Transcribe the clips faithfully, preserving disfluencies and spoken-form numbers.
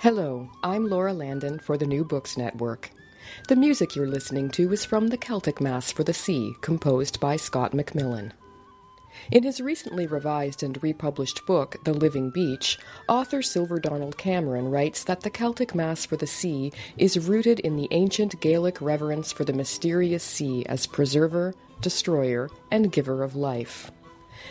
Hello, I'm Laura Landon for the New Books Network. The music you're listening to is from The Celtic Mass for the Sea, composed by Scott Macmillan. In his recently revised and republished book, The Living Beach, author Silver Donald Cameron writes that the Celtic Mass for the Sea is rooted in the ancient Gaelic reverence for the mysterious sea as preserver, destroyer, and giver of life.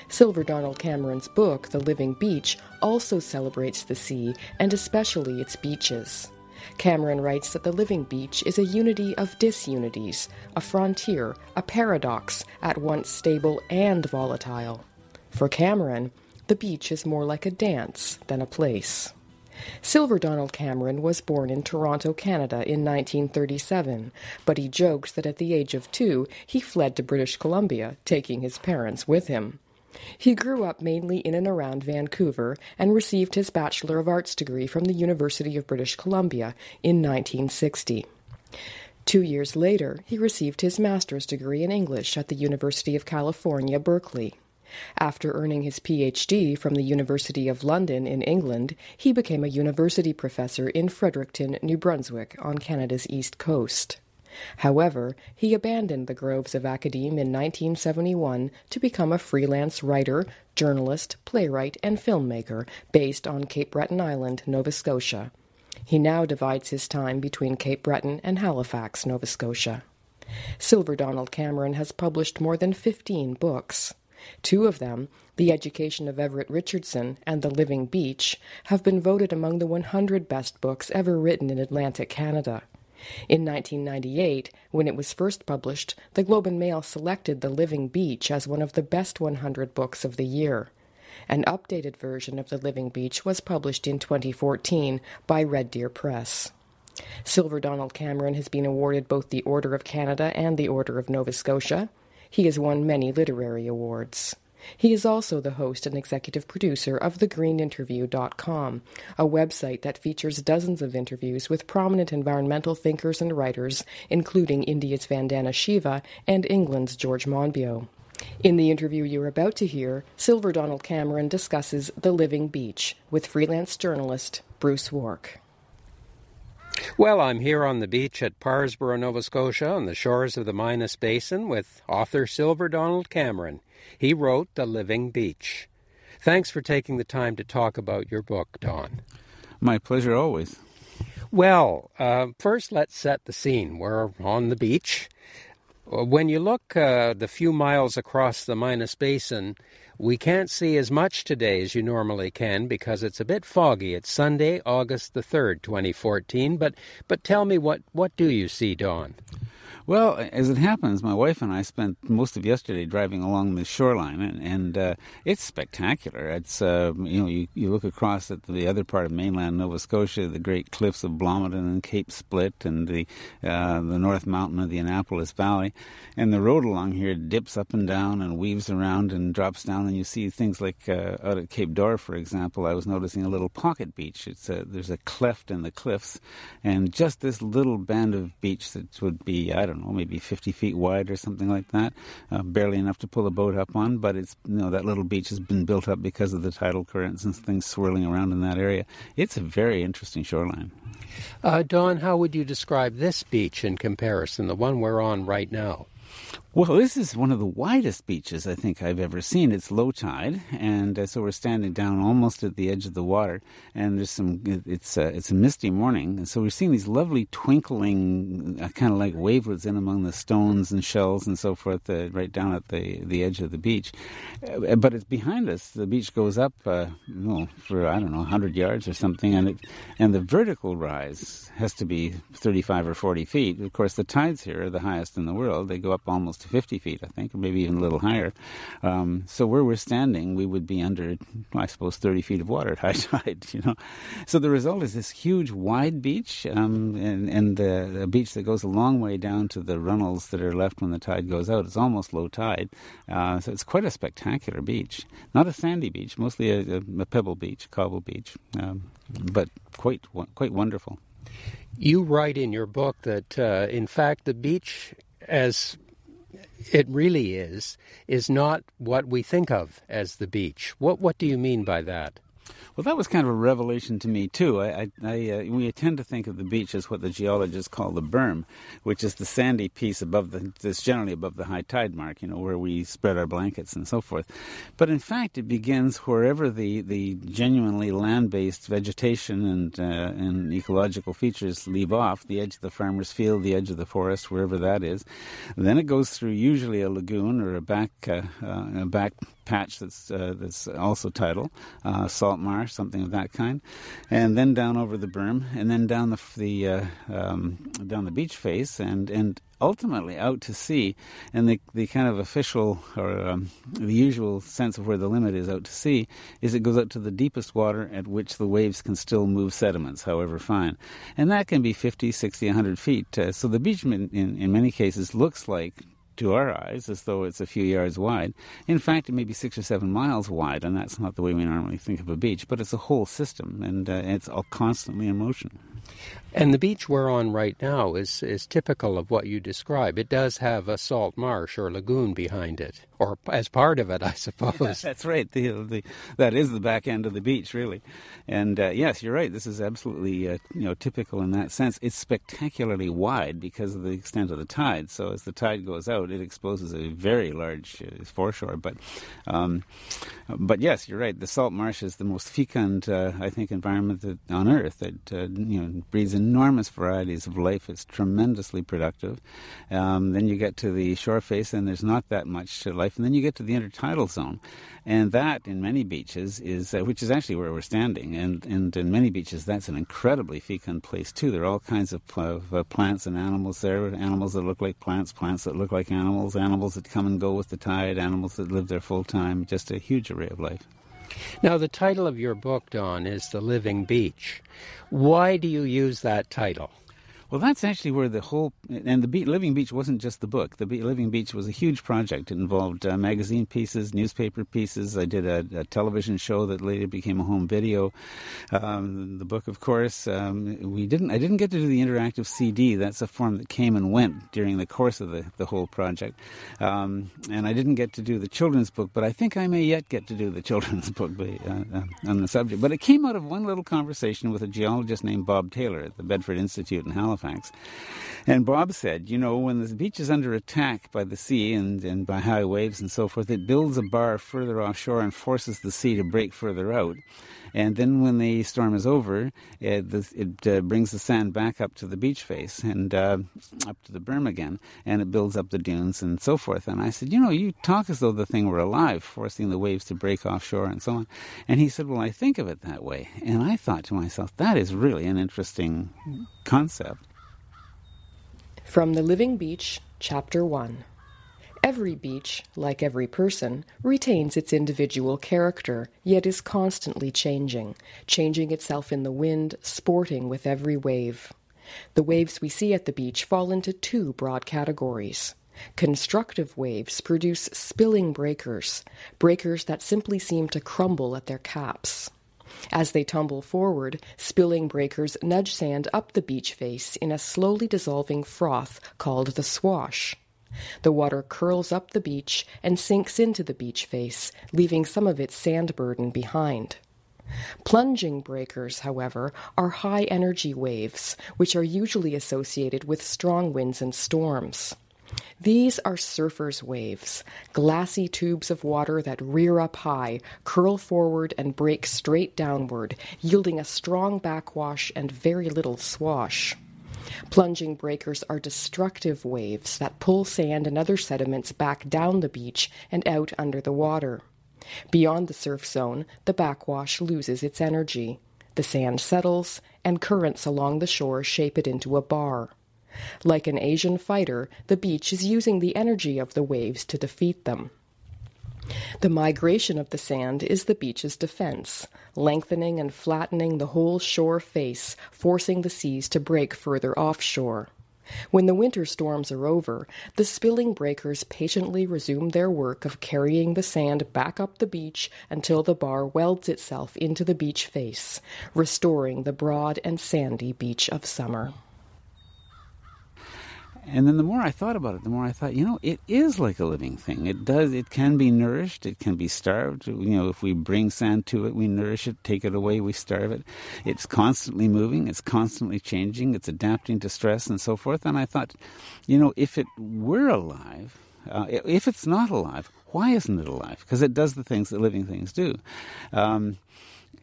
Silver Donald Cameron's book, The Living Beach, also celebrates the sea, and especially its beaches. Cameron writes that the living beach is a unity of disunities, a frontier, a paradox, at once stable and volatile. For Cameron, the beach is more like a dance than a place. Silver Donald Cameron was born in Toronto, Canada in nineteen thirty-seven, but he jokes that at the age of two, he fled to British Columbia, taking his parents with him. He grew up mainly in and around Vancouver and received his Bachelor of Arts degree from the University of British Columbia in nineteen sixty. Two years later, he received his master's degree in English at the University of California, Berkeley. After earning his P H D from the University of London in England, he became a university professor in Fredericton, New Brunswick, on Canada's east coast. However, he abandoned the groves of academe in nineteen seventy-one to become a freelance writer, journalist, playwright, and filmmaker based on Cape Breton Island, Nova Scotia. He now divides his time between Cape Breton and Halifax, Nova Scotia. Silver Donald Cameron has published more than fifteen books. Two of them, The Education of Everett Richardson and The Living Beach, have been voted among the one hundred best books ever written in Atlantic Canada. In nineteen ninety-eight, when it was first published, the Globe and Mail selected The Living Beach as one of the best one hundred books of the year. An updated version of The Living Beach was published in twenty fourteen by Red Deer Press. Silver Donald Cameron has been awarded both the Order of Canada and the Order of Nova Scotia. He has won many literary awards. He is also the host and executive producer of the green interview dot com, a website that features dozens of interviews with prominent environmental thinkers and writers, including India's Vandana Shiva and England's George Monbiot. In the interview you're about to hear, Silver Donald Cameron discusses The Living Beach with freelance journalist Bruce Wark. Well, I'm here on the beach at Parrsboro, Nova Scotia, on the shores of the Minas Basin with author Silver Donald Cameron. He wrote The Living Beach. Thanks for taking the time to talk about your book, Don. My pleasure always. Well, uh, first let's set the scene. We're on the beach. When you look uh, the few miles across the Minas Basin, we can't see as much today as you normally can because it's a bit foggy. It's Sunday, August the third, twenty fourteen. But but tell me, what, what do you see, Don? Well, as it happens, my wife and I spent most of yesterday driving along the shoreline, and, and uh, it's spectacular. It's uh, you know you, you look across at the other part of mainland Nova Scotia, the great cliffs of Blomidon and Cape Split, and the uh, the north mountain of the Annapolis Valley, and the road along here dips up and down and weaves around and drops down, and you see things like uh, out at Cape Door, for example. I was noticing a little pocket beach. It's a, there's a cleft in the cliffs, and just this little band of beach that would be I don't I don't know, maybe fifty feet wide or something like that, uh, barely enough to pull a boat up on, but it's, you know, that little beach has been built up because of the tidal currents and things swirling around in that area. It's a very interesting shoreline. Uh, Don, how would you describe this beach in comparison, the one we're on right now? Well, this is one of the widest beaches I think I've ever seen. It's low tide, and uh, so we're standing down almost at the edge of the water, and there's some. It's uh, it's a misty morning, and so we're seeing these lovely twinkling, uh, kind of like wavelets in among the stones and shells and so forth, uh, right down at the the edge of the beach. Uh, but it's behind us. The beach goes up, uh, you know, for I don't know, one hundred yards or something, and it and the vertical rise has to be thirty-five or forty feet. Of course, the tides here are the highest in the world. They go up almost to fifty feet, I think, or maybe even a little higher. Um, so where we're standing, we would be under, I suppose, thirty feet of water at high tide, you know. So the result is this huge, wide beach, um, and, and uh, a beach that goes a long way down to the runnels that are left when the tide goes out. It's almost low tide. Uh, so it's quite a spectacular beach. Not a sandy beach, mostly a, a pebble beach, cobble beach, um, but quite quite wonderful. You write in your book that, uh, in fact, the beach, as it really is, is not what we think of as the beach. What what do you mean by that? Well, that was kind of a revelation to me, too. I, I, uh, we tend to think of the beach as what the geologists call the berm, which is the sandy piece above the, that's generally above the high tide mark, you know, where we spread our blankets and so forth. But in fact, it begins wherever the, the genuinely land-based vegetation and, uh, and ecological features leave off, the edge of the farmer's field, the edge of the forest, wherever that is. And then it goes through usually a lagoon or a back, uh, uh, a back patch that's, uh, that's also tidal, uh, salt marsh, something of that kind, and then down over the berm, and then down the the uh, um, down the beach face, and and ultimately out to sea. And the the kind of official or um, the usual sense of where the limit is out to sea is it goes out to the deepest water at which the waves can still move sediments, however fine, and that can be fifty, sixty, one hundred feet. Uh, so the beach in, in in many cases looks like, to our eyes, as though it's a few yards wide. In fact, it may be six or seven miles wide, and that's not the way we normally think of a beach, but it's a whole system, and uh, it's all constantly in motion. And the beach we're on right now is, is typical of what you describe. It does have a salt marsh or lagoon behind it, or as part of it, I suppose. Yeah, that's right. The, the, that is the back end of the beach, really. And uh, yes, you're right. This is absolutely uh, you know typical in that sense. It's spectacularly wide because of the extent of the tide. So as the tide goes out, it exposes a very large uh, foreshore. But, um, but yes, you're right. The salt marsh is the most fecund, uh, I think, environment that, on Earth that uh, you know. breeds enormous varieties of life. It's tremendously productive. Um, then you get to the shore face, and there's not that much life. And then you get to the intertidal zone, and that, in many beaches, is uh, which is actually where we're standing. And, and in many beaches, that's an incredibly fecund place too. There are all kinds of, of uh, plants and animals there. Animals that look like plants, plants that look like animals, animals that come and go with the tide, animals that live there full time. Just a huge array of life. Now, the title of your book, Don, is The Living Beach. Why do you use that title? Well, that's actually where the whole... And The Be- Living Beach wasn't just the book. The Be- Living Beach was a huge project. It involved uh, magazine pieces, newspaper pieces. I did a, a television show that later became a home video. Um, the book, of course. Um, we didn't. I didn't get to do the interactive C D. That's a form that came and went during the course of the, the whole project. Um, and I didn't get to do the children's book, but I think I may yet get to do the children's book by, uh, uh, on the subject. But it came out of one little conversation with a geologist named Bob Taylor at the Bedford Institute in Halifax. And Bob said, you know, when the beach is under attack by the sea and, and by high waves and so forth, it builds a bar further offshore and forces the sea to break further out. And then when the storm is over, it, it uh, brings the sand back up to the beach face and uh, up to the berm again, and it builds up the dunes and so forth. And I said, you know, you talk as though the thing were alive, forcing the waves to break offshore and so on. And he said, well, I think of it that way. And I thought to myself, that is really an interesting concept. From The Living Beach, Chapter one. Every beach, like every person, retains its individual character, yet is constantly changing, changing itself in the wind, sporting with every wave. The waves we see at the beach fall into two broad categories. Constructive waves produce spilling breakers, breakers that simply seem to crumble at their caps. As they tumble forward, spilling breakers nudge sand up the beach face in a slowly dissolving froth called the swash. The water curls up the beach and sinks into the beach face, leaving some of its sand burden behind. Plunging breakers, however, are high-energy waves, which are usually associated with strong winds and storms. These are surfer's waves, glassy tubes of water that rear up high, curl forward and break straight downward, yielding a strong backwash and very little swash. Plunging breakers are destructive waves that pull sand and other sediments back down the beach and out under the water. Beyond the surf zone, the backwash loses its energy. The sand settles, and currents along the shore shape it into a bar. Like an Asian fighter, the beach is using the energy of the waves to defeat them. The migration of the sand is the beach's defense, lengthening and flattening the whole shore face, forcing the seas to break further offshore. When the winter storms are over, the spilling breakers patiently resume their work of carrying the sand back up the beach until the bar welds itself into the beach face, restoring the broad and sandy beach of summer. And then the more I thought about it, the more I thought, you know, it is like a living thing. It does, it can be nourished, it can be starved. You know, if we bring sand to it, we nourish it, take it away, we starve it. It's constantly moving, it's constantly changing, it's adapting to stress and so forth. And I thought, you know, if it were alive, uh, if it's not alive, why isn't it alive? Because it does the things that living things do. Um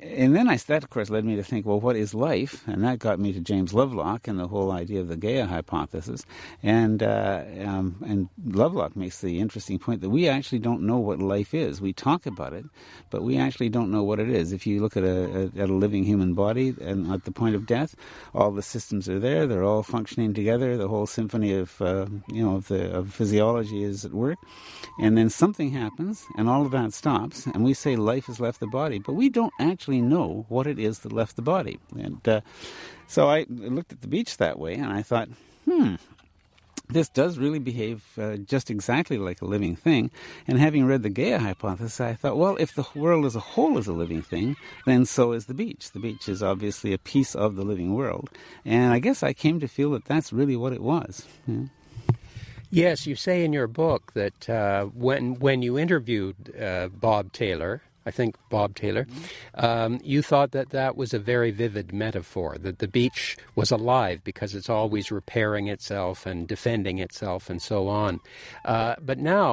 And then I, that, of course, led me to think, well, what is life? And that got me to James Lovelock and the whole idea of the Gaia hypothesis. And uh, um, and Lovelock makes the interesting point that we actually don't know what life is. We talk about it, but we actually don't know what it is. If you look at a, a, at a living human body and at the point of death, all the systems are there. They're all functioning together. The whole symphony of uh, you know of, the, of physiology is at work. And then something happens, and all of that stops. And we say life has left the body, but we don't actually know what it is that left the body. And uh, so I looked at the beach that way, and I thought, hmm, this does really behave uh, just exactly like a living thing. And having read the Gaia hypothesis, I thought, well, if the world as a whole is a living thing, then so is the beach. The beach is obviously a piece of the living world. And I guess I came to feel that that's really what it was. Yeah. Yes, you say in your book that uh, when, when you interviewed uh, Bob Taylor... I think Bob Taylor, um, you thought that that was a very vivid metaphor, that the beach was alive because it's always repairing itself and defending itself and so on. Uh, but now,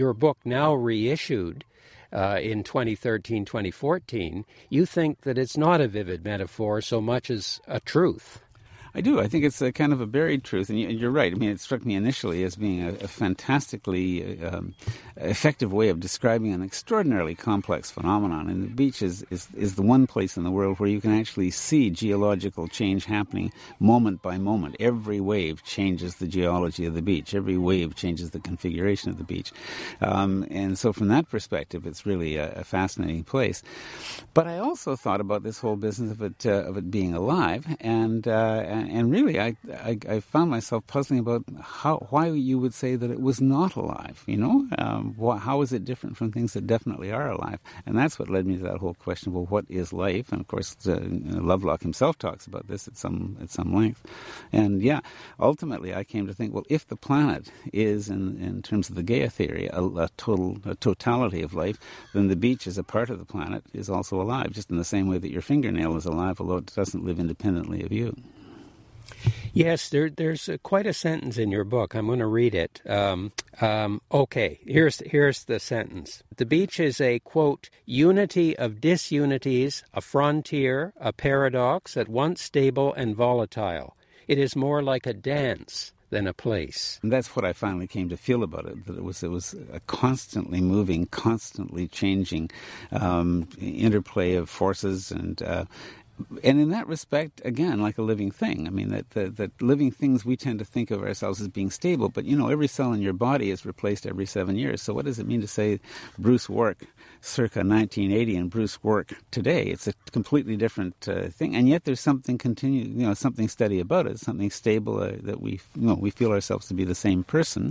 your book now reissued uh, in twenty thirteen, twenty fourteen, you think that it's not a vivid metaphor so much as a truth. I do. I think it's a kind of a buried truth, and you're right. I mean, it struck me initially as being a, a fantastically um, effective way of describing an extraordinarily complex phenomenon, and the beach is, is, is the one place in the world where you can actually see geological change happening moment by moment. Every wave changes the geology of the beach. Every wave changes the configuration of the beach. Um, and so from that perspective, it's really a, a fascinating place. But I also thought about this whole business of it, uh, of it being alive, and... Uh, and And really, I, I, I found myself puzzling about how why you would say that it was not alive, you know? Um, wh- how is it different from things that definitely are alive? And that's what led me to that whole question, well, what is life? And, of course, uh, Lovelock himself talks about this at some at some length. And, yeah, ultimately, I came to think, well, if the planet is, in, in terms of the Gaia theory, a, a total a totality of life, then the beach as a part of the planet is also alive, just in the same way that your fingernail is alive, although it doesn't live independently of you. Yes, there, there's a, quite a sentence in your book. I'm going to read it. Um, um, okay, here's here's the sentence. The beach is a, quote, unity of disunities, a frontier, a paradox, at once stable and volatile. It is more like a dance than a place. And that's what I finally came to feel about it, that it was it was a constantly moving, constantly changing um, interplay of forces and... Uh, And in that respect, again, like a living thing. I mean, that, that that living things, we tend to think of ourselves as being stable, but, you know, every cell in your body is replaced every seven years. So what does it mean to say Bruce Wark circa nineteen eighty and Bruce Wark today? It's a completely different uh, thing. And yet there's something continue, you know, something steady about it, something stable uh, that we, you know, we feel ourselves to be the same person.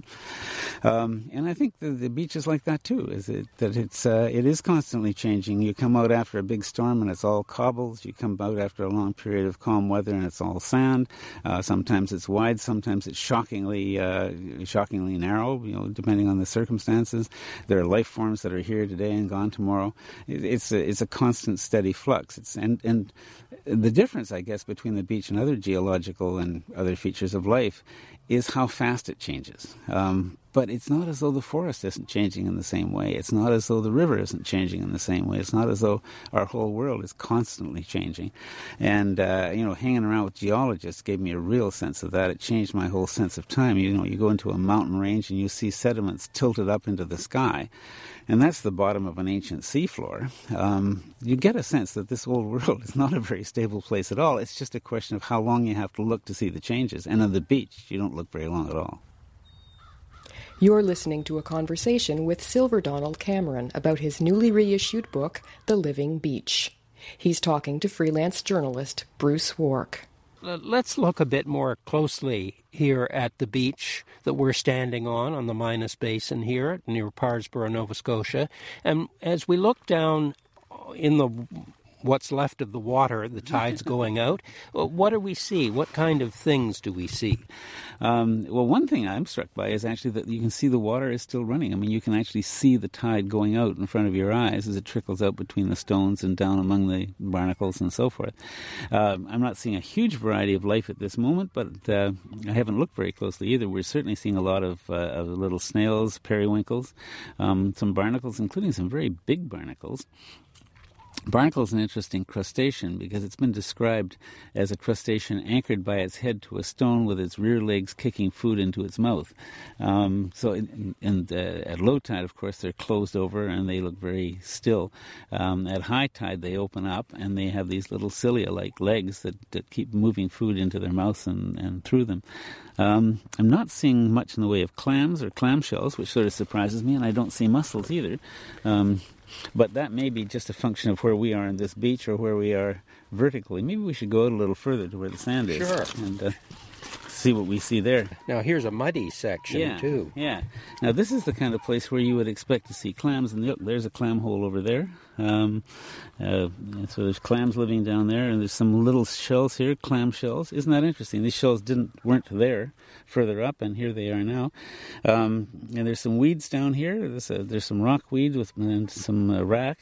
Um, and I think the, the beach is like that, too, is it that it's uh, it is constantly changing. You come out after a big storm and it's all cobbles. You come out after a long period of calm weather and it's all sand. Uh, sometimes it's wide, sometimes it's shockingly uh, shockingly narrow, you know, depending on the circumstances. There are life forms that are here today and gone tomorrow. It, it's, a, it's a constant steady flux. It's, and, and the difference, I guess, between the beach and other geological and other features of life is how fast it changes. Um, but it's not as though the forest isn't changing in the same way. It's not as though the river isn't changing in the same way. It's not as though our whole world is constantly changing. And, uh, you know, hanging around with geologists gave me a real sense of that. It changed my whole sense of time. You know, you go into a mountain range and you see sediments tilted up into the sky. And that's the bottom of an ancient seafloor. Um, you get a sense that this old world is not a very stable place at all. It's just a question of how long you have to look to see the changes. And on the beach, you don't look very long at all. You're listening to a conversation with Silver Donald Cameron about his newly reissued book, The Living Beach. He's talking to freelance journalist Bruce Wark. Let's look a bit more closely here at the beach that we're standing on, on the Minas Basin here near Parrsboro, Nova Scotia. And as we look down in the what's left of the water, the tide's going out, what do we see? What kind of things do we see? Um, well, one thing I'm struck by is actually that you can see the water is still running. I mean, you can actually see the tide going out in front of your eyes as it trickles out between the stones and down among the barnacles and so forth. Um, I'm not seeing a huge variety of life at this moment, but uh, I haven't looked very closely either. We're certainly seeing a lot of, uh, of little snails, periwinkles, um, some barnacles, including some very big barnacles. Barnacle is an interesting crustacean because it's been described as a crustacean anchored by its head to a stone with its rear legs kicking food into its mouth. Um, so in, in the, at low tide, of course, they're closed over and they look very still. Um, at high tide, they open up and they have these little cilia-like legs that, that keep moving food into their mouths and, and through them. Um, I'm not seeing much in the way of clams or clamshells, which sort of surprises me, and I don't see mussels either. Um, But that may be just a function of where we are on this beach or where we are vertically. Maybe we should go out a little further to where the sand is. Sure. And uh, see what we see there. Now, here's a muddy section, yeah, too. Yeah. Now, this is the kind of place where you would expect to see clams. And look, there's a clam hole over there. Um, uh, so there's clams living down there. And there's some little shells here, clam shells. Isn't that interesting? These shells didn't weren't there further up, and here they are now. Um, and there's some weeds down here. There's, a, there's some rock weed with, and some uh, rack.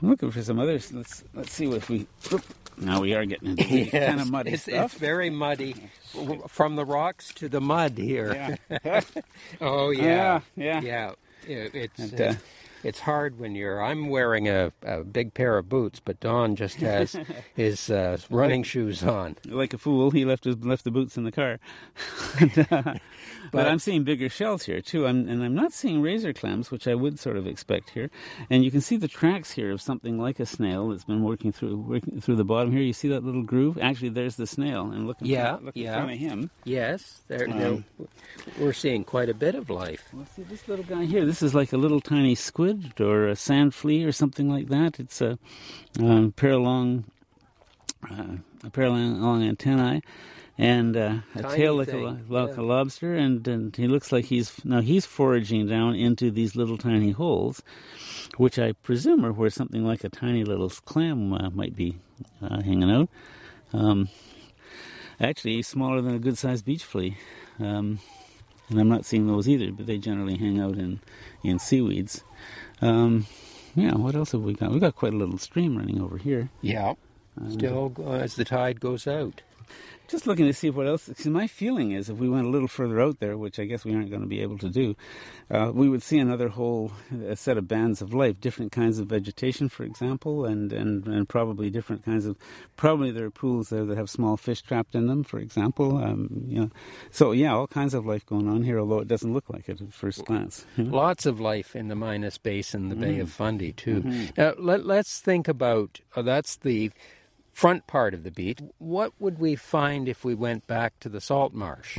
I'm looking for some others. Let's let's see if we... Whoop, now we are getting into yes, kind of muddy it's, stuff. It's very muddy. From the rocks to the mud here. Yeah. oh, yeah. Yeah. Yeah. yeah. It's... And, uh, It's hard when you're... I'm wearing a, a big pair of boots, but Don just has his uh, running like, shoes on. Like a fool, he left his, left the boots in the car. and, uh, but, but I'm seeing bigger shells here, too, I'm, and I'm not seeing razor clams, which I would sort of expect here. And you can see the tracks here of something like a snail that's been working through working through the bottom here. You see that little groove? Actually, there's the snail, and look in yeah, front, look yeah. in front of him. Yes, there, um, there, we're seeing quite a bit of life. Well, see, this little guy here, this is like a little tiny squid, or a sand flea or something like that. It's a um, paralong, uh, a paralong antennae, and uh, a Tiny tail like, a, like yeah. a lobster. And, and he looks like he's now he's foraging down into these little tiny holes, which I presume are where something like a tiny little clam uh, might be uh, hanging out. Um, actually, he's smaller than a good-sized beach flea. Um, And I'm not seeing those either, but they generally hang out in, in seaweeds. Um, yeah, what else have we got? We've got quite a little stream running over here. Yeah, um, still uh, as the tide goes out. Just looking to see what else, because my feeling is if we went a little further out there, which I guess we aren't going to be able to do, uh, we would see another whole uh, set of bands of life, different kinds of vegetation, for example, and, and, and probably different kinds of, probably there are pools there that have small fish trapped in them, for example. Um, you know. So, yeah, all kinds of life going on here, although it doesn't look like it at first glance. You know? Lots of life in the Minas Basin, the mm. Bay of Fundy, too. Mm-hmm. Now, let, let's think about, oh, that's the... front part of the beach. What would we find if we went back to the salt marsh?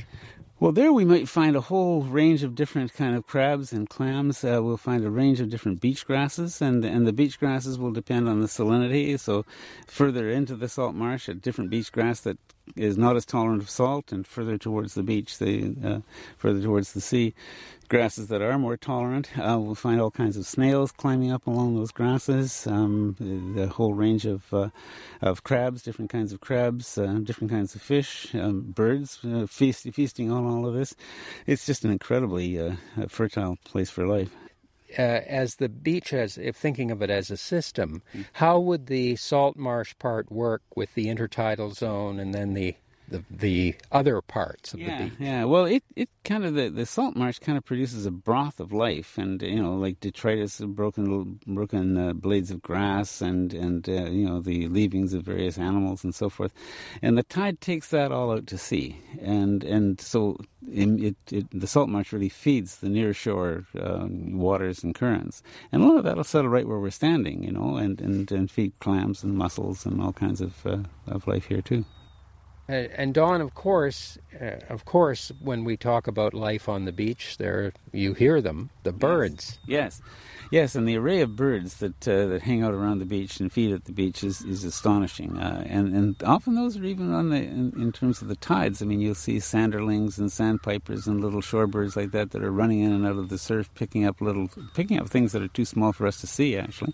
Well, there we might find a whole range of different kind of crabs and clams. Uh, we'll find a range of different beach grasses, and, and the beach grasses will depend on the salinity. So further into the salt marsh, a different beach grass that is not as tolerant of salt, and further towards the beach, the uh, further towards the sea, grasses that are more tolerant. Uh, we'll find all kinds of snails climbing up along those grasses, um, the, the whole range of uh, of crabs, different kinds of crabs, uh, different kinds of fish, um, birds uh, feast, feasting on all of this. It's just an incredibly uh, fertile place for life. Uh, as the beach, as if thinking of it as a system, how would the salt marsh part work with the intertidal zone and then the the the other parts of yeah, the beach. Yeah, well, it, it kind of, the, the salt marsh kind of produces a broth of life, and, you know, like detritus, broken broken uh, blades of grass, and, and uh, you know, the leavings of various animals and so forth. And the tide takes that all out to sea. And and so it, it, the salt marsh really feeds the near shore um, waters and currents. And a lot of that will settle right where we're standing, you know, and, and, and feed clams and mussels and all kinds of, uh, of life here, too. And Don, of course, uh, of course, when we talk about life on the beach, there you hear them, the birds. Yes, yes, yes, and the array of birds that uh, that hang out around the beach and feed at the beach is, is astonishing. Uh, and and often those are even on the in, in terms of the tides. I mean, you'll see sanderlings and sandpipers and little shorebirds like that that are running in and out of the surf, picking up little picking up things that are too small for us to see. Actually,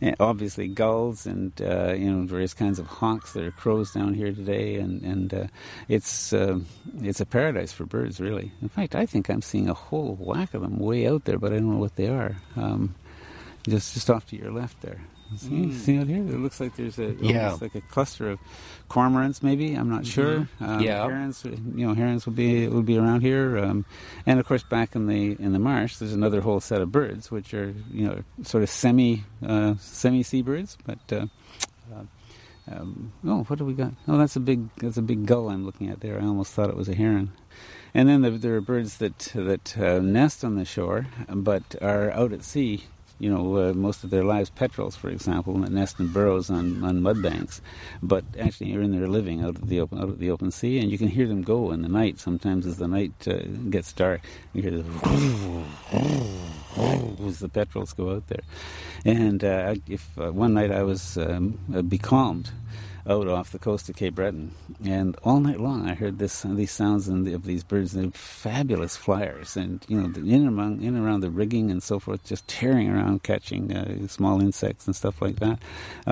and obviously gulls and uh, you know various kinds of hawks. There are crows down here today, and And uh, it's uh, it's a paradise for birds, really. In fact, I think I'm seeing a whole whack of them way out there, but I don't know what they are. Um, just just off to your left there. See, mm. see out here? It looks like there's a yeah. like a cluster of cormorants, maybe. I'm not sure. Mm-hmm. Um, yeah, herons. You know, herons will be will be around here, um, and of course, back in the in the marsh, there's another whole set of birds, which are you know sort of semi uh, semi seabirds, but. Uh, uh, Um, oh, what do we got? Oh, that's a big that's a big gull I'm looking at there. I almost thought it was a heron. And then the, there are birds that that uh, nest on the shore, but are out at sea. You know, uh, most of their lives, petrels, for example, that nest in burrows on, on mud banks. But actually, you're in there living out of the open out of the open sea, and you can hear them go in the night. Sometimes, as the night uh, gets dark, you hear the. Oh, as the petrels go out there. And uh, if uh, one night I was um, becalmed out off the coast of Cape Breton, and all night long I heard this these sounds and the, of these birds, and fabulous flyers, and you know in among in around the rigging and so forth, just tearing around catching uh, small insects and stuff like that.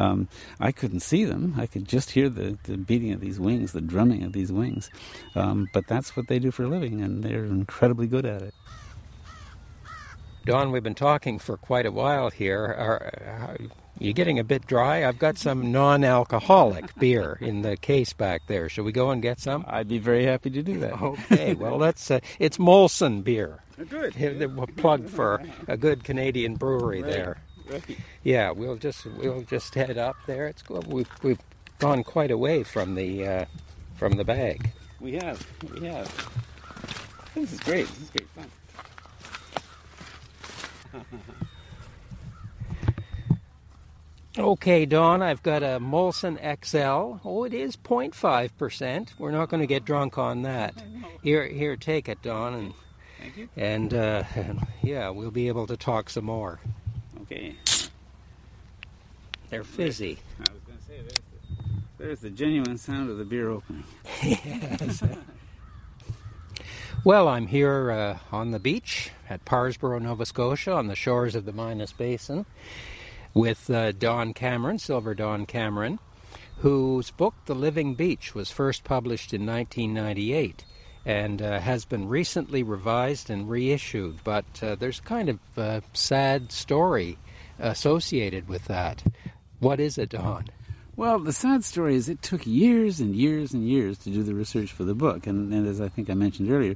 Um, I couldn't see them; I could just hear the, the beating of these wings, the drumming of these wings. Um, but that's what they do for a living, and they're incredibly good at it. Don, we've been talking for quite a while here. Are, are you getting a bit dry? I've got some non-alcoholic beer in the case back there. Shall we go and get some? I'd be very happy to do that. Okay, well, that's uh, it's Molson beer. Good. We'll plug for a good Canadian brewery right. there. Right. Yeah, we'll just we'll just head up there. It's cool. We've we've gone quite a way from the uh, from the bag. We have. We have. This is great. This is great fun. Okay, Don, I've got a Molson X L. Oh, it is zero point five percent. We're not going to get drunk on that. Here, here, take it, Don. And, thank you. And, uh, and, yeah, we'll be able to talk some more. Okay. They're fizzy. I was going to say, there's the, there's the genuine sound of the beer opening. Yes. Well, I'm here uh, on the beach at Parrsboro, Nova Scotia, on the shores of the Minas Basin, with uh, Don Cameron, Silver Don Cameron, whose book, The Living Beach, was first published in nineteen ninety-eight and uh, has been recently revised and reissued. But uh, there's kind of a sad story associated with that. What is it, Don? Well, the sad story is it took years and years and years to do the research for the book, and, and as I think I mentioned earlier,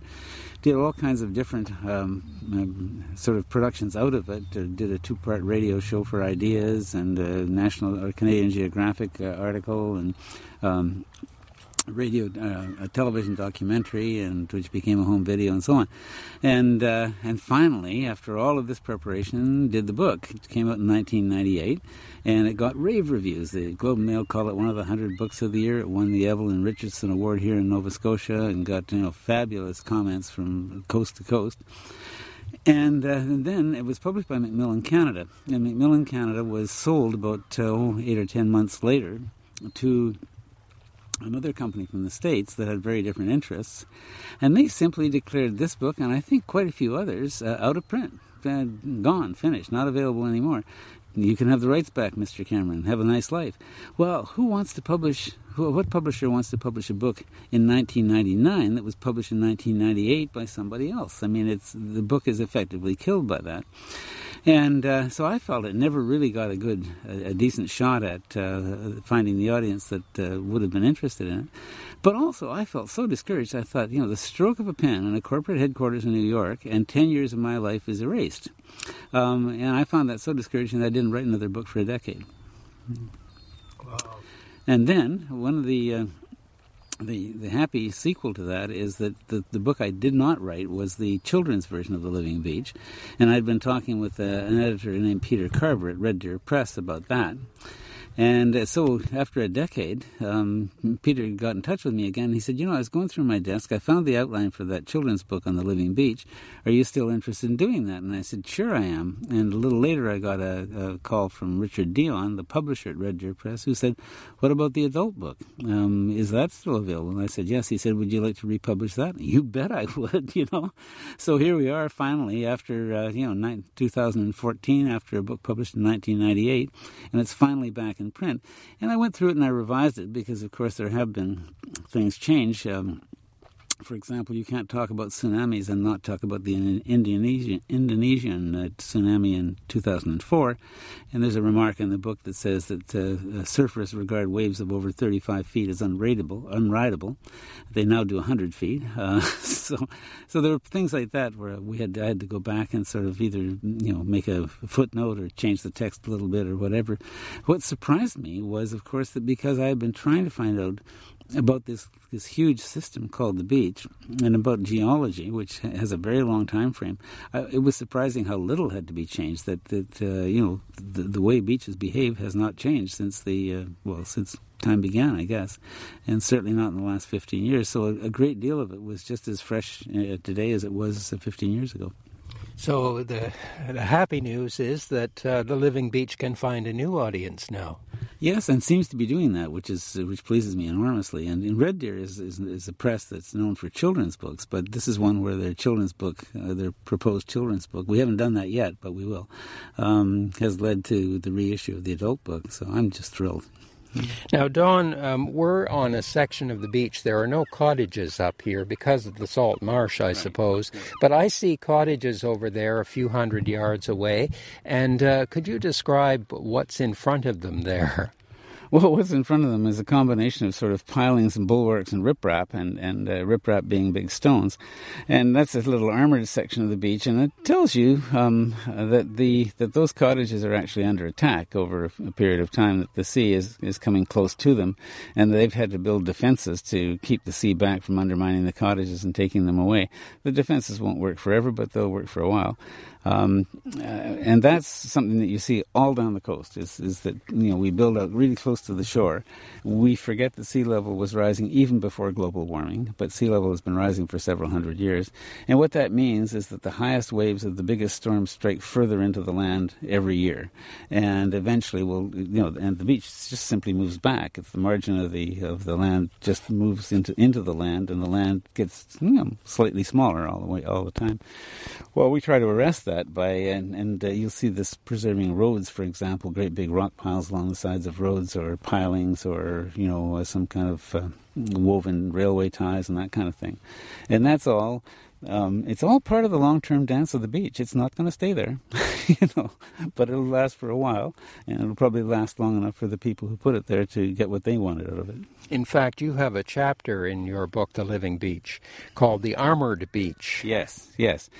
did all kinds of different um, um, sort of productions out of it. Uh, did a two-part radio show for ideas, and a National or Canadian Geographic uh, article, and um, radio, uh, a television documentary, and which became a home video, and so on. And uh, and finally, after all of this preparation, did the book. It came out in nineteen ninety-eight. And it got rave reviews. The Globe and Mail called it one of the one hundred books of the year. It won the Evelyn Richardson Award here in Nova Scotia and got you know fabulous comments from coast to coast. And, uh, and then it was published by Macmillan Canada. And Macmillan Canada was sold about uh, eight or ten months later to another company from the States that had very different interests. And they simply declared this book, and I think quite a few others, uh, out of print. Uh, gone, finished, not available anymore. You can have the rights back, Mister Cameron. Have a nice life. Well, who wants to publish? Who, what publisher wants to publish a book in nineteen ninety-nine that was published in nineteen ninety-eight by somebody else? I mean, it's the book is effectively killed by that. And uh, so I felt it never really got a good, a, a decent shot at uh, finding the audience that uh, would have been interested in it. But also, I felt so discouraged. I thought, you know, the stroke of a pen in a corporate headquarters in New York, and ten years of my life is erased. Um, and I found that so discouraging that I didn't write another book for a decade. Wow. And then, one of the... Uh, The, the happy sequel to that is that the, the book I did not write was the children's version of The Living Beach, and I'd been talking with uh, an editor named Peter Carver at Red Deer Press about that. And so after a decade, um, Peter got in touch with me again. He said, you know, I was going through my desk. I found the outline for that children's book on the living beach. Are you still interested in doing that? And I said, sure I am. And a little later I got a, a call from Richard Dion, the publisher at Red Deer Press, who said, what about the adult book? Um, is that still available? And I said, yes. He said, would you like to republish that? You bet I would, you know. So here we are finally after, uh, you know, nine, twenty fourteen, after a book published in nineteen ninety-eight, and it's finally back in print. And I went through it and I revised it because, of course, there have been things change. Um, for example, you can't talk about tsunamis and not talk about the Indonesian, Indonesian uh, tsunami in two thousand four. And there's a remark in the book that says that uh, surfers regard waves of over thirty-five feet as unrateable, unrideable. They now do one hundred feet. Uh, so so there were things like that where we had I had to go back and sort of either, you know, make a footnote or change the text a little bit or whatever. What surprised me was, of course, that because I had been trying to find out about this this huge system called the beach and about geology, which has a very long time frame, I, it was surprising how little had to be changed, that, that uh, you know, the, the way beaches behave has not changed since the, uh, well, since time began, I guess, and certainly not in the last fifteen years. So a, a great deal of it was just as fresh uh, today as it was uh, fifteen years ago. So the, the happy news is that uh, The Living Beach can find a new audience now. Yes, and seems to be doing that, which is which pleases me enormously. And, and Red Deer is, is is a press that's known for children's books, but this is one where their children's book, uh, their proposed children's book, we haven't done that yet, but we will, um, has led to the reissue of the adult book. So I'm just thrilled. Now, Don, um, we're on a section of the beach. There are no cottages up here because of the salt marsh, I suppose. But I see cottages over there a few hundred yards away. And uh, could you describe what's in front of them there? Well, what's in front of them is a combination of sort of pilings and bulwarks and riprap, and, and uh, riprap being big stones. And that's a little armored section of the beach, and it tells you um, that the that those cottages are actually under attack over a period of time, that the sea is, is coming close to them, and they've had to build defenses to keep the sea back from undermining the cottages and taking them away. The defenses won't work forever, but they'll work for a while. Um, uh, and that's something that you see all down the coast, is, is that, you know, we build out really close to the shore. We forget the sea level was rising even before global warming, but sea level has been rising for several hundred years. And what that means is that the highest waves of the biggest storms strike further into the land every year. And eventually will, you know, and the beach just simply moves back. It's the margin of the, of the land just moves into, into the land, and the land gets, you know, slightly smaller all the way, all the time. Well, we try to arrest that. That by and, and uh, you'll see this preserving roads, for example, great big rock piles along the sides of roads, or pilings, or, you know, uh, some kind of uh, woven railway ties and that kind of thing. And that's all. Um, it's all part of the long-term dance of the beach. It's not going to stay there, you know, but it'll last for a while, and it'll probably last long enough for the people who put it there to get what they wanted out of it. In fact, you have a chapter in your book, The Living Beach, called The Armored Beach. Yes, yes.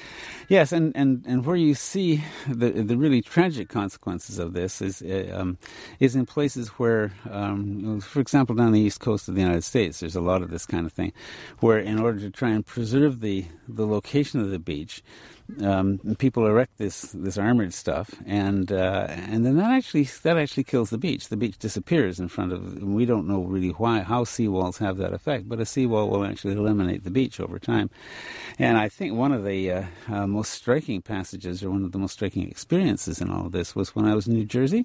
Yes, and, and, and where you see the the really tragic consequences of this is uh, um, is in places where, um, for example, down the east coast of the United States, there's a lot of this kind of thing, where in order to try and preserve the the location of the beach, um, people erect this this armored stuff, and uh, and then that actually that actually kills the beach. The beach disappears in front of, and we don't know really why how seawalls have that effect, but a seawall will actually eliminate the beach over time. And I think one of the uh, uh, most striking passages, or one of the most striking experiences in all of this, was when I was in New Jersey,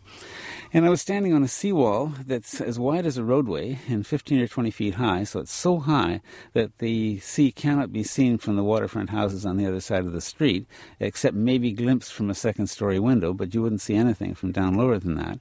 and I was standing on a seawall that's as wide as a roadway and fifteen or twenty feet high. So it's so high that the sea cannot be seen from the waterfront houses on the other side of the street. street, except maybe glimpsed from a second-story window, but you wouldn't see anything from down lower than that.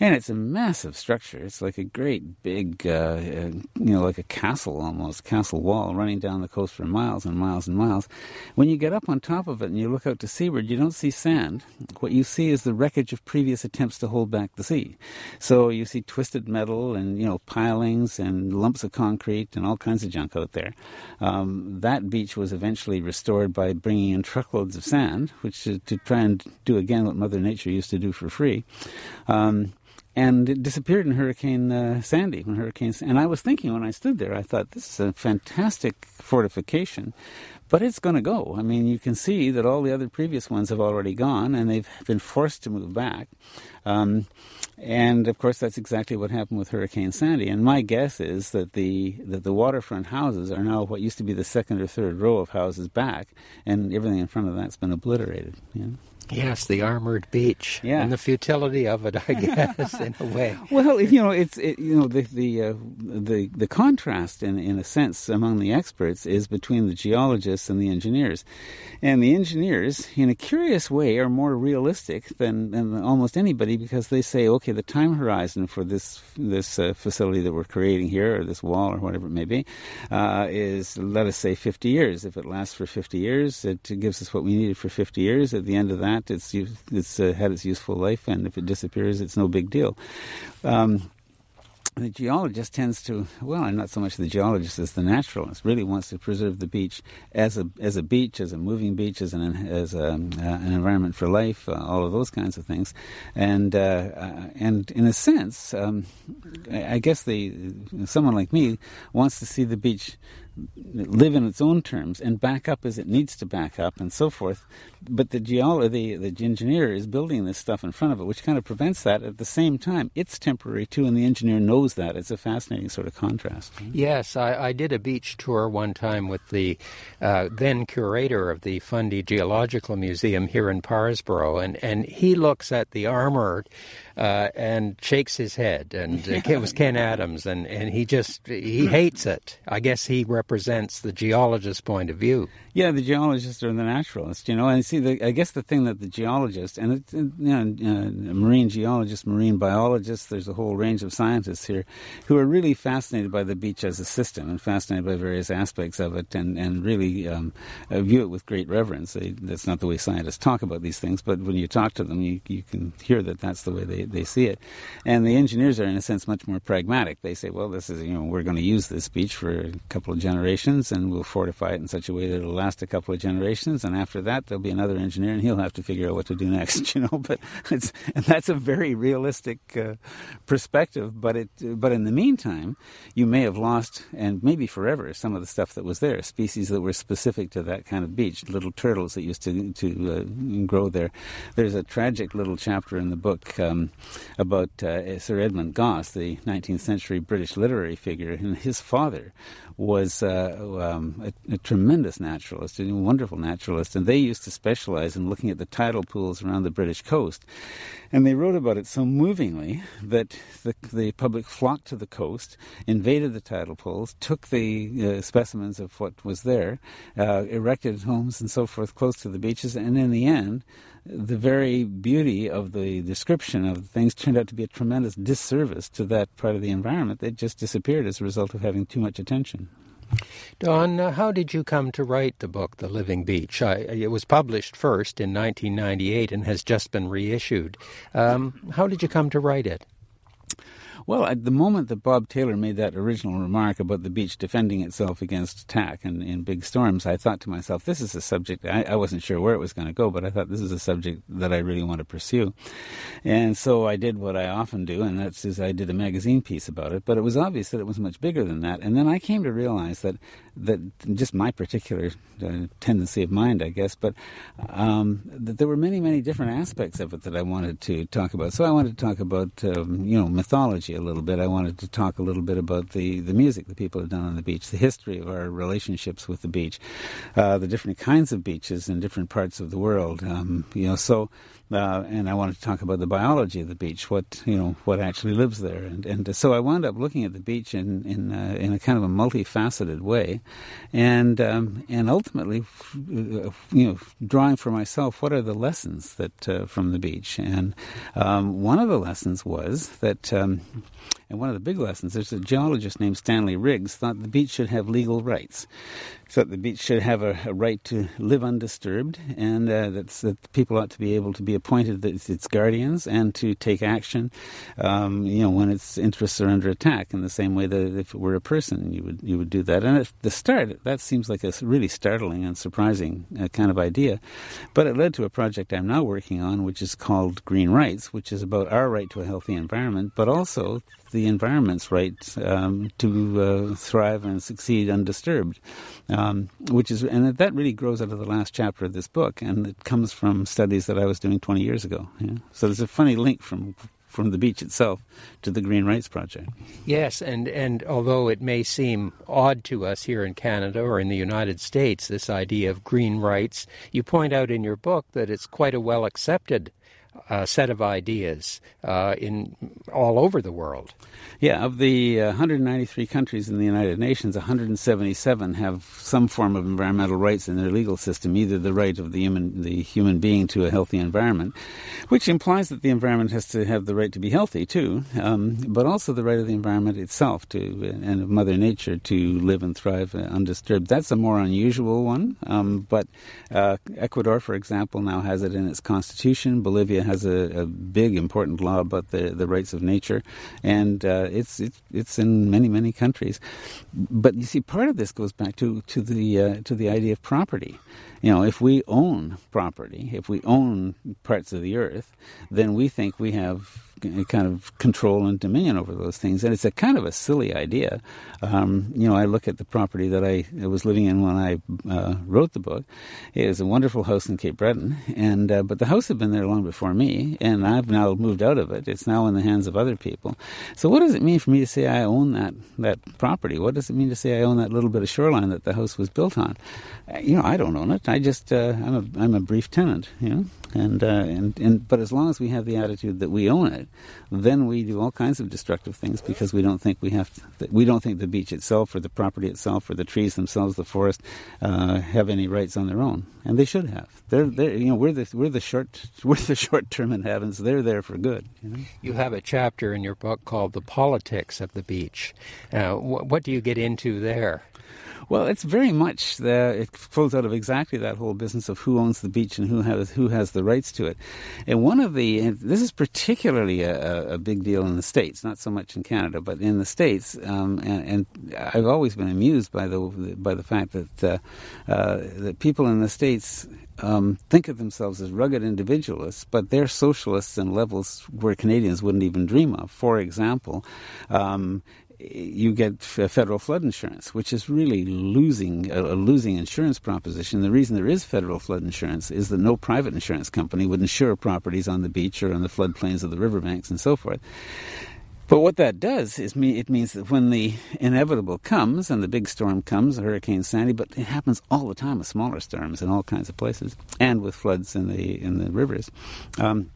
And it's a massive structure. It's like a great big, uh, you know, like a castle almost, castle wall running down the coast for miles and miles and miles. When you get up on top of it and you look out to seaward, you don't see sand. What you see is the wreckage of previous attempts to hold back the sea. So you see twisted metal and, you know, pilings and lumps of concrete and all kinds of junk out there. Um, that beach was eventually restored by bringing in truckloads of sand, which is to try and do again what Mother Nature used to do for free. Um, and it disappeared in Hurricane uh, Sandy. When Hurricane, and I was thinking when I stood there, I thought, this is a fantastic fortification. But it's going to go. I mean, you can see that all the other previous ones have already gone, and they've been forced to move back. Um, and, of course, that's exactly what happened with Hurricane Sandy. And my guess is that the that the waterfront houses are now what used to be the second or third row of houses back, and everything in front of that's been obliterated. You know? Yes, the armored beach, yeah. And the futility of it, I guess, in a way. Well, you know, it's it, you know the the uh, the the contrast, in in a sense, among the experts is between the geologists and the engineers, and the engineers, in a curious way, are more realistic than, than almost anybody because they say, okay, the time horizon for this this uh, facility that we're creating here, or this wall, or whatever it may be, uh, is, let us say, fifty years. If it lasts for fifty years, it gives us what we needed for fifty years. At the end of that, It's it's uh, had its useful life, and if it disappears, it's no big deal. Um, the geologist tends to, well, I'm not so much the geologist as the naturalist, really wants to preserve the beach as a as a beach, as a moving beach, as an as a, uh, an environment for life, uh, all of those kinds of things, and uh, uh, and in a sense, um, I, I guess the someone like me wants to see the beach live in its own terms and back up as it needs to back up and so forth. But the geologist, the, the engineer is building this stuff in front of it, which kind of prevents that. At the same time, it's temporary too, and the engineer knows that. It's a fascinating sort of contrast. Yes, I, I did a beach tour one time with the uh, then curator of the Fundy Geological Museum here in Parrsboro, and, and he looks at the armored uh, and shakes his head, and uh, it was Ken Adams, and, and he just, he hates it. I guess he represents Represents the geologist's point of view. Yeah, the geologist or the naturalist, you know. And see, the, I guess the thing that the geologist and, it, you know, uh, marine geologists, marine biologists, there's a whole range of scientists here who are really fascinated by the beach as a system and fascinated by various aspects of it, and and really um, view it with great reverence. They, that's not the way scientists talk about these things, but when you talk to them, you, you can hear that that's the way they, they see it. And the engineers are, in a sense, much more pragmatic. They say, well, this is, you know, we're going to use this beach for a couple of generations. generations, and we'll fortify it in such a way that it'll last a couple of generations, and after that there'll be another engineer, and he'll have to figure out what to do next, you know. But it's, and that's a very realistic uh, perspective, but it but in the meantime you may have lost, and maybe forever, some of the stuff that was there, species that were specific to that kind of beach, little turtles that used to, to uh, grow there. There's a tragic little chapter in the book um, about uh, Sir Edmund Gosse, the nineteenth century British literary figure, and his father was Uh, um, a, a tremendous naturalist, a wonderful naturalist, and they used to specialize in looking at the tidal pools around the British coast. And they wrote about it so movingly that the, the public flocked to the coast, invaded the tidal pools, took the uh, specimens of what was there, uh, erected homes and so forth close to the beaches, and in the end, the very beauty of the description of things turned out to be a tremendous disservice to that part of the environment that just disappeared as a result of having too much attention. Don, uh, how did you come to write the book, The Living Beach? I, it was published first in nineteen ninety-eight and has just been reissued. Um, how did you come to write it? Well, at the moment that Bob Taylor made that original remark about the beach defending itself against attack and in big storms, I thought to myself, this is a subject, I, I wasn't sure where it was going to go, but I thought this is a subject that I really want to pursue. And so I did what I often do, and that's is I did a magazine piece about it, but it was obvious that it was much bigger than that. And then I came to realize that, that just my particular uh, tendency of mind, I guess, but um, that there were many, many different aspects of it that I wanted to talk about. So I wanted to talk about, um, you know, mythology. a little bit, I wanted to talk a little bit about the, the music that people have done on the beach, the history of our relationships with the beach, uh, the different kinds of beaches in different parts of the world. Um, you know, so uh, and I wanted to talk about the biology of the beach, what you know, what actually lives there, and and so I wound up looking at the beach in in, uh, in a kind of a multifaceted way, and um, and ultimately, you know, drawing for myself what are the lessons that uh, from the beach, and um, one of the lessons was that. Um, And one of the big lessons, there's a geologist named Stanley Riggs thought the beach should have legal rights, thought the beach should have a, a right to live undisturbed, and uh, that's, that people ought to be able to be appointed as its guardians and to take action, um, you know, when its interests are under attack. In the same way that if it were a person, you would you would do that. And at the start, that seems like a really startling and surprising uh, kind of idea, but it led to a project I'm now working on, which is called Green Rights, which is about our right to a healthy environment, but also the environment's right um, to uh, thrive and succeed undisturbed, um, which is, and that really grows out of the last chapter of this book, and it comes from studies that I was doing twenty years ago. Yeah? So there's a funny link from from the beach itself to the Green Rights Project. Yes, and, and although it may seem odd to us here in Canada or in the United States, this idea of green rights, you point out in your book that it's quite a well-accepted Uh, set of ideas uh, in all over the world. Yeah, of the uh, one hundred ninety-three countries in the United Nations, one hundred seventy-seven have some form of environmental rights in their legal system, either the right of the human the human being to a healthy environment, which implies that the environment has to have the right to be healthy too, um, but also the right of the environment itself to and of Mother Nature to live and thrive undisturbed. That's a more unusual one, um, but uh, Ecuador, for example, now has it in its constitution. Bolivia has a, a big, important law about the, the rights of nature, and uh, it's, it's it's in many, many countries. But you see, part of this goes back to to the uh, to the idea of property. You know, if we own property, if we own parts of the earth, then we think we have kind of control and dominion over those things. And it's a kind of a silly idea. Um, you know, I look at the property that I was living in when I uh, wrote the book. It was a wonderful house in Cape Breton, and uh, but the house had been there long before me, and I've now moved out of it. It's now in the hands of other people. So what does it mean for me to say I own that, that property? What does it mean to say I own that little bit of shoreline that the house was built on? Uh, you know, I don't own it. I just, uh, I'm a, I'm a brief tenant, you know. And, uh, and and but as long as we have the attitude that we own it, then we do all kinds of destructive things because we don't think we have to, we don't think the beach itself or the property itself or the trees themselves, the forest, uh, have any rights on their own, and they should have. They're they you know we're the we're the short we're the short term inhabitants. They're there for good. You know? You have a chapter in your book called "The Politics of the Beach." Uh, wh- what do you get into there? Well, it's very much the, it flows out of exactly that whole business of who owns the beach and who has who has the rights to it. And one of the, and this is particularly a, a big deal in the States, not so much in Canada, but in the States. Um, and, and I've always been amused by the by the fact that uh, uh, that people in the States um, think of themselves as rugged individualists, but they're socialists in levels where Canadians wouldn't even dream of. For example. Um, You get federal flood insurance, which is really losing a losing insurance proposition. The reason there is federal flood insurance is that no private insurance company would insure properties on the beach or on the floodplains of the riverbanks and so forth. But what that does is me, it means that when the inevitable comes and the big storm comes, Hurricane Sandy, but it happens all the time with smaller storms in all kinds of places and with floods in the in the rivers. Um,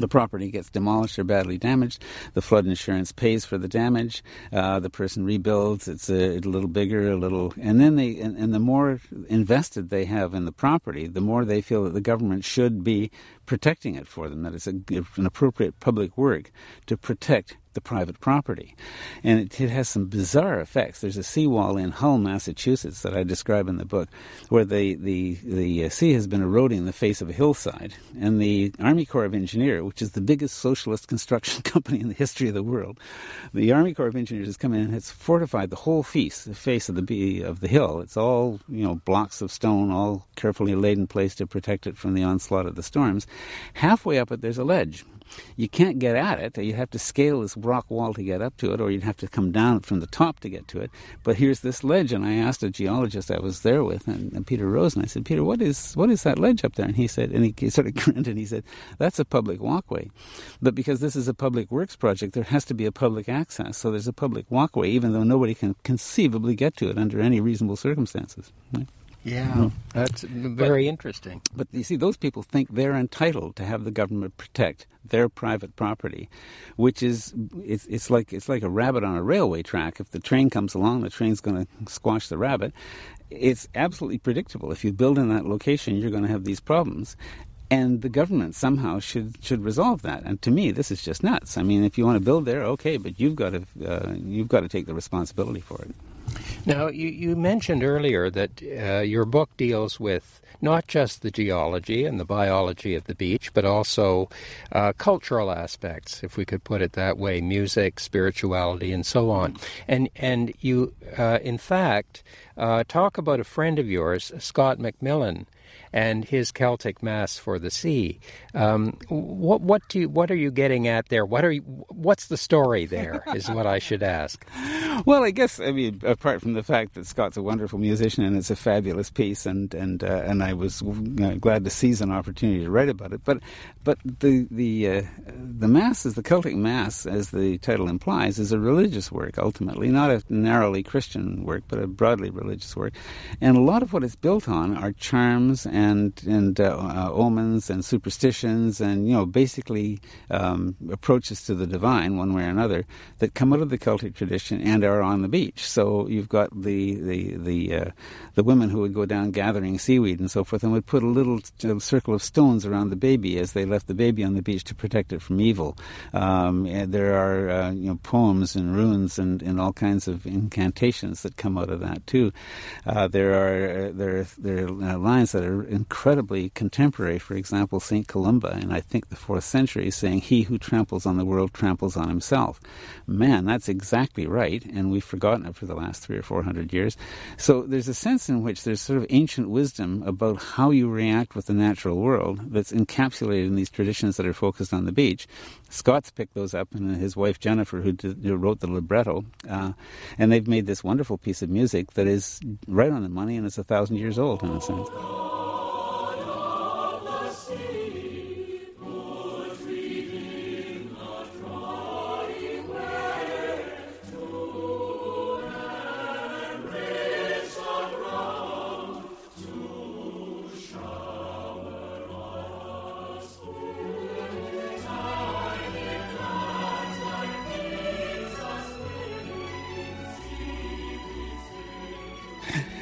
The property gets demolished or badly damaged. The flood insurance pays for the damage. Uh, the person rebuilds. It's a, a little bigger, a little, and then they and, and the more invested they have in the property, the more they feel that the government should be protecting it for them. That it's a, an appropriate public work to protect the private property. And it, it has some bizarre effects. There's a seawall in Hull, Massachusetts that I describe in the book where the, the, the sea has been eroding the face of a hillside, and the Army Corps of Engineers, which is the biggest socialist construction company in the history of the world, the Army Corps of Engineers has come in and has fortified the whole face, the face of the of the hill. It's all, you know, blocks of stone, all carefully laid in place to protect it from the onslaught of the storms. Halfway up it, there's a ledge. you can't get at it. You'd have to scale this rock wall to get up to it, or you'd have to come down from the top to get to it. But here's this ledge, and I asked a geologist I was there with, and, and Peter Rose, and I said, Peter, what is what is that ledge up there? And he said, and he, he sort of grinned, and he said, that's a public walkway. But because this is a public works project, there has to be a public access, so there's a public walkway, even though nobody can conceivably get to it under any reasonable circumstances. Right? Yeah, no. That's very but, interesting. But you see, those people think they're entitled to have the government protect their private property, which is it's, it's like it's like a rabbit on a railway track. If the train comes along, the train's going to squash the rabbit. It's absolutely predictable. If you build in that location, you're going to have these problems. And the government somehow should should resolve that. And to me, this is just nuts. I mean, if you want to build there, okay, but you've got to uh, you've got to take the responsibility for it. Now, you, you mentioned earlier that uh, your book deals with not just the geology and the biology of the beach, but also uh, cultural aspects, if we could put it that way, music, spirituality, and so on. And and you, uh, in fact, uh, talk about a friend of yours, Scott Macmillan, and his Celtic Mass for the Sea. Um, what what do you, what are you getting at there? What are you, what's the story there? Is what I should ask. Well, I guess I mean apart from the fact that Scott's a wonderful musician and it's a fabulous piece, and and uh, and I was you know, glad to seize an opportunity to write about it. But but the the uh, the Mass is the Celtic Mass, as the title implies, is a religious work ultimately, not a narrowly Christian work, but a broadly religious work, and a lot of what it's built on are charms and. and and uh, uh, omens and superstitions and, you know, basically um, approaches to the divine one way or another that come out of the Celtic tradition and are on the beach. So you've got the the the, uh, the women who would go down gathering seaweed and so forth and would put a little uh, circle of stones around the baby as they left the baby on the beach to protect it from evil. Um, and there are, uh, you know, poems and runes and, and all kinds of incantations that come out of that too. Uh, there are, uh, there, there are uh, lines that are incredibly contemporary, for example, Saint Columba in, I think, the fourth century, saying, "He who tramples on the world tramples on himself." Man, that's exactly right, and we've forgotten it for the last three or four hundred years. So there's a sense in which there's sort of ancient wisdom about how you react with the natural world that's encapsulated in these traditions that are focused on the beach. Scott's picked those up, and his wife Jennifer, who, did, who wrote the libretto, uh, and they've made this wonderful piece of music that is right on the money, and it's a thousand years old in a sense.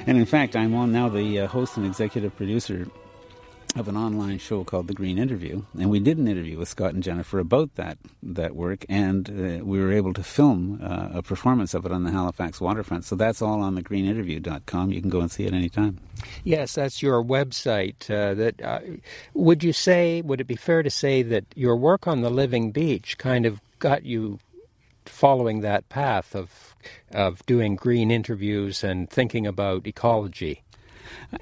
And in fact, I'm on now the uh, host and executive producer of an online show called The Green Interview, and we did an interview with Scott and Jennifer about that that work, and uh, we were able to film uh, a performance of it on the Halifax waterfront. So that's all on the green interview dot com. You can go and see it anytime. Yes, that's your website. Uh, that uh, would you say? Would it be fair to say that your work on The Living Beach kind of got you following that path of of doing green interviews and thinking about ecology?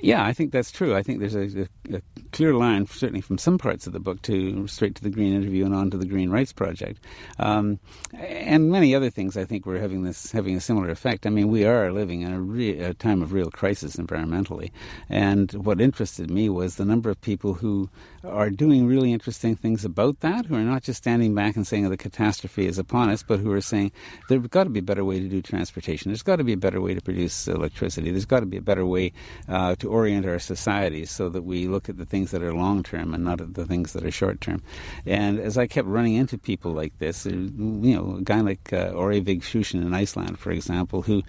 Yeah, I think that's true. I think there's a, a, a clear line, certainly from some parts of the book, to straight to the Green Interview and on to the Green Rights Project, um, and many other things. I think we're having this having a similar effect. I mean, we are living in a, re- a time of real crisis environmentally, and what interested me was the number of people who are doing really interesting things about that, who are not just standing back and saying, oh, the catastrophe is upon us, but who are saying there's got to be a better way to do transportation. There's got to be a better way to produce electricity. There's got to be a better way Uh, Uh, to orient our societies so that we look at the things that are long-term and not at the things that are short-term. And as I kept running into people like this, you know, a guy like uh, Orri Vigfusson in Iceland, for example, who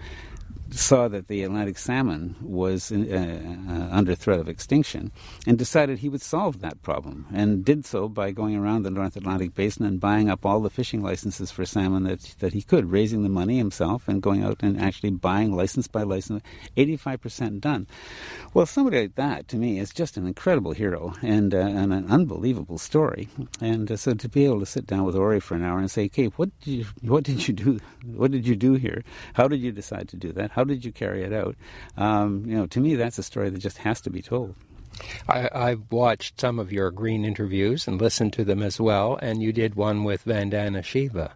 saw that the Atlantic salmon was uh, uh, under threat of extinction and decided he would solve that problem, and did so by going around the North Atlantic Basin and buying up all the fishing licenses for salmon that that he could, raising the money himself and going out and actually buying license by license, eighty-five percent done. Well, somebody like that, to me, is just an incredible hero and, uh, and an unbelievable story. And uh, so to be able to sit down with Orri for an hour and say, "Kate, what did you, what did you do? What did you do here? How did you decide to do that? How did you carry it out?" Um, you know, to me, that's a story that just has to be told. I, I've watched some of your Green interviews and listened to them as well, and you did one with Vandana Shiva.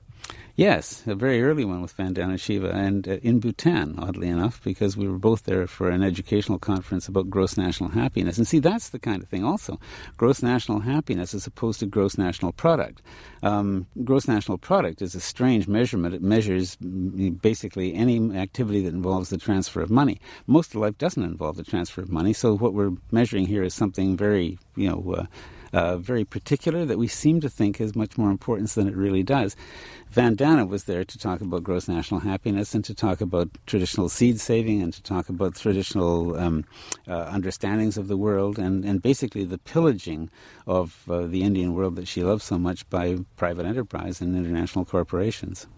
Yes, a very early one with Vandana Shiva, and uh, in Bhutan, oddly enough, because we were both there for an educational conference about gross national happiness. And see, that's the kind of thing also. Gross national happiness as opposed to gross national product. Um, gross national product is a strange measurement. It measures basically any activity that involves the transfer of money. Most of life doesn't involve the transfer of money, so what we're measuring here is something very, you know... Uh, Uh, very particular that we seem to think has much more importance than it really does. Vandana was there to talk about gross national happiness and to talk about traditional seed saving and to talk about traditional um, uh, understandings of the world and, and basically the pillaging of uh, the Indian world that she loves so much by private enterprise and international corporations.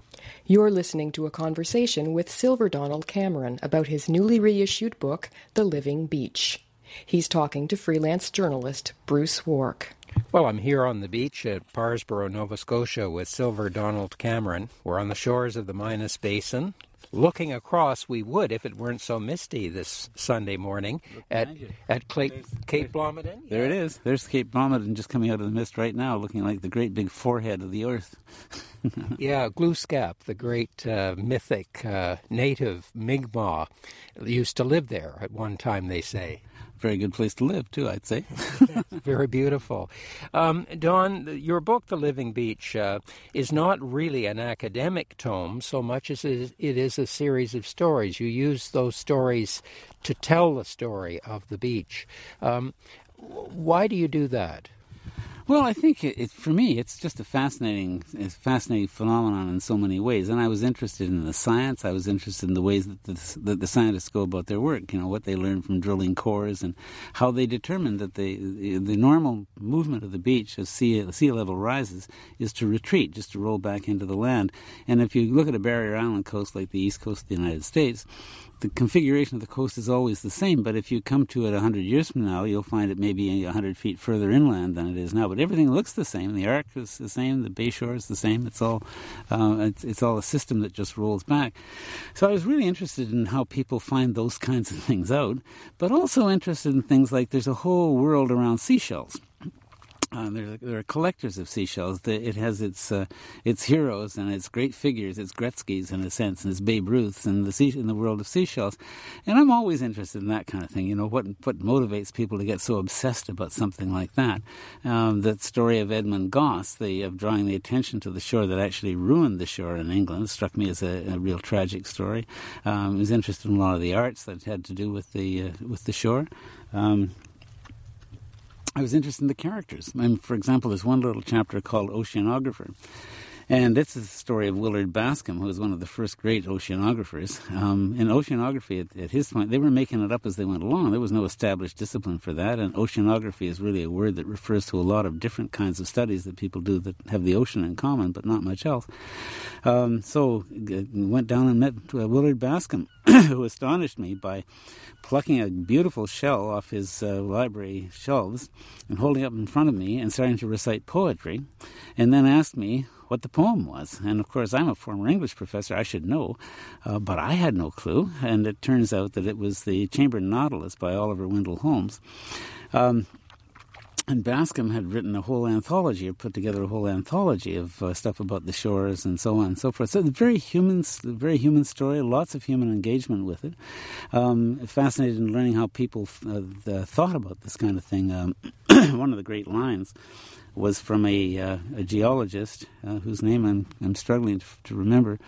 You're listening to a conversation with Silver Donald Cameron about his newly reissued book, The Living Beach. He's talking to freelance journalist Bruce Wark. Well, I'm here on the beach at Parrsboro, Nova Scotia with Silver Donald Cameron. We're on the shores of the Minas Basin. Looking across, we would, if it weren't so misty this Sunday morning, at at Clay, there's, Cape Blomidon. Yeah. There it is. There's Cape Blomidon just coming out of the mist right now, looking like the great big forehead of the earth. Yeah, Glooskap, the great uh, mythic uh, native Mi'kmaq, used to live there at one time, they say. Very good place to live, too, I'd say. Very beautiful. Um, Don, your book, The Living Beach, uh, is not really an academic tome so much as it is a series of stories. You use those stories to tell the story of the beach. Um, why do you do that? Well, I think it, it, for me, it's just a fascinating, a fascinating phenomenon in so many ways. And I was interested in the science. I was interested in the ways that the, that the scientists go about their work. You know, what they learn from drilling cores and how they determine that the the normal movement of the beach as sea sea level rises is to retreat, just to roll back into the land. And if you look at a barrier island coast like the east coast of the United States, the configuration of the coast is always the same, but if you come to it one hundred years from now, you'll find it maybe one hundred feet further inland than it is now. But everything looks the same. The arc is the same. The bay shore is the same. It's all uh, it's, it's all a system that just rolls back. So I was really interested in how people find those kinds of things out, but also interested in things like there's a whole world around seashells. Uh, there, there are collectors of seashells. The, it has its uh, its heroes and its great figures, its Gretzky's in a sense, and its Babe Ruth's in the sea, in the world of seashells. And I'm always interested in that kind of thing. You know, what what motivates people to get so obsessed about something like that? Um, that story of Edmund Gosse, the of drawing the attention to the shore that actually ruined the shore in England, struck me as a, a real tragic story. Um, I was interested in a lot of the arts that had to do with the uh, with the shore. Um, I was interested in the characters. I mean, for example, there's one little chapter called Oceanographer. And this is the story of Willard Bascom, who was one of the first great oceanographers. Um, in oceanography, at, at his point, they were making it up as they went along. There was no established discipline for that. And oceanography is really a word that refers to a lot of different kinds of studies that people do that have the ocean in common, but not much else. Um, so I went down and met uh, Willard Bascom, who astonished me by plucking a beautiful shell off his uh, library shelves and holding it up in front of me and starting to recite poetry, and then asked me what the poem was. And of course, I'm a former English professor, I should know, uh, but I had no clue. And it turns out that it was the Chambered Nautilus by Oliver Wendell Holmes. Um, and Bascom had written a whole anthology, or put together a whole anthology of uh, stuff about the shores and so on and so forth. So it's a very human, very human story, lots of human engagement with it. Um, fascinated in learning how people uh, the, thought about this kind of thing. Um, one of the great lines was from a, uh, a geologist uh, whose name I'm, I'm struggling to, to remember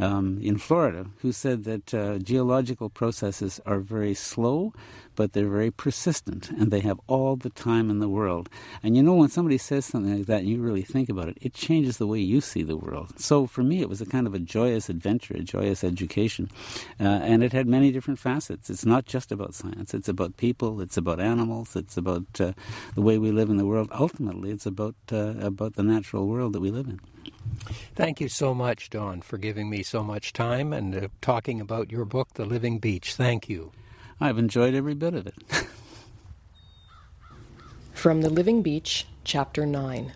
um, in Florida, who said that uh, geological processes are very slow, but they're very persistent, and they have all the time in the world. And you know, when somebody says something like that and you really think about it, it changes the way you see the world. So for me, it was a kind of a joyous adventure, a joyous education, uh, and it had many different facets. It's not just about science. It's about people. It's about animals. It's about uh, the way we live in the world. Ultimately, it's about uh, about the natural world that we live in. Thank you so much, Don, for giving me so much time and uh, talking about your book, The Living Beach. Thank you. I've enjoyed every bit of it. From The Living Beach, Chapter nine.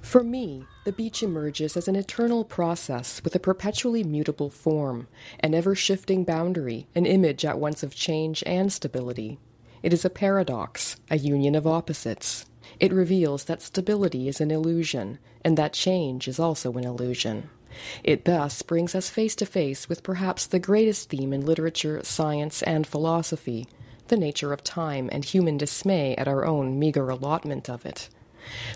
For me, the beach emerges as an eternal process with a perpetually mutable form, an ever-shifting boundary, an image at once of change and stability. It is a paradox, a union of opposites. It reveals that stability is an illusion, and that change is also an illusion. It thus brings us face to face with perhaps the greatest theme in literature, science, and philosophy, the nature of time and human dismay at our own meager allotment of it.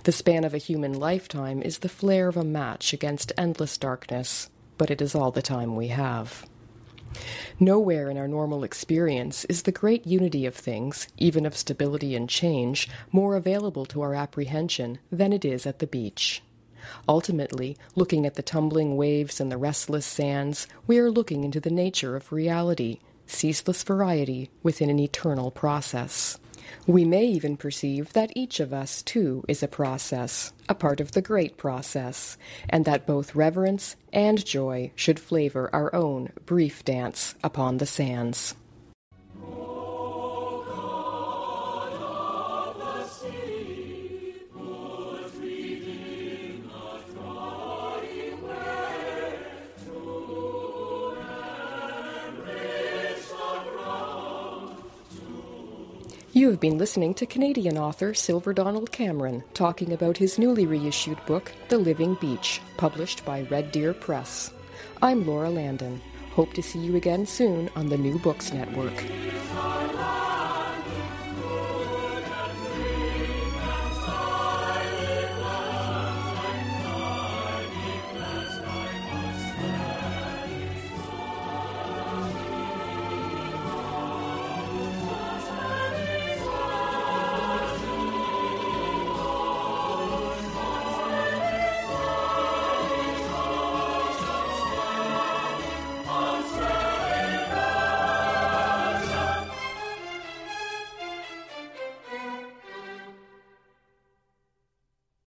The span of a human lifetime is the flare of a match against endless darkness, but it is all the time we have. Nowhere in our normal experience is the great unity of things, even of stability and change, more available to our apprehension than it is at the beach. Ultimately, looking at the tumbling waves and the restless sands, we are looking into the nature of reality, ceaseless variety within an eternal process. We may even perceive that each of us, too, is a process, a part of the great process, and that both reverence and joy should flavor our own brief dance upon the sands. You have been listening to Canadian author Silver Donald Cameron talking about his newly reissued book, The Living Beach, published by Red Deer Press. I'm Laura Landon. Hope to see you again soon on the New Books Network.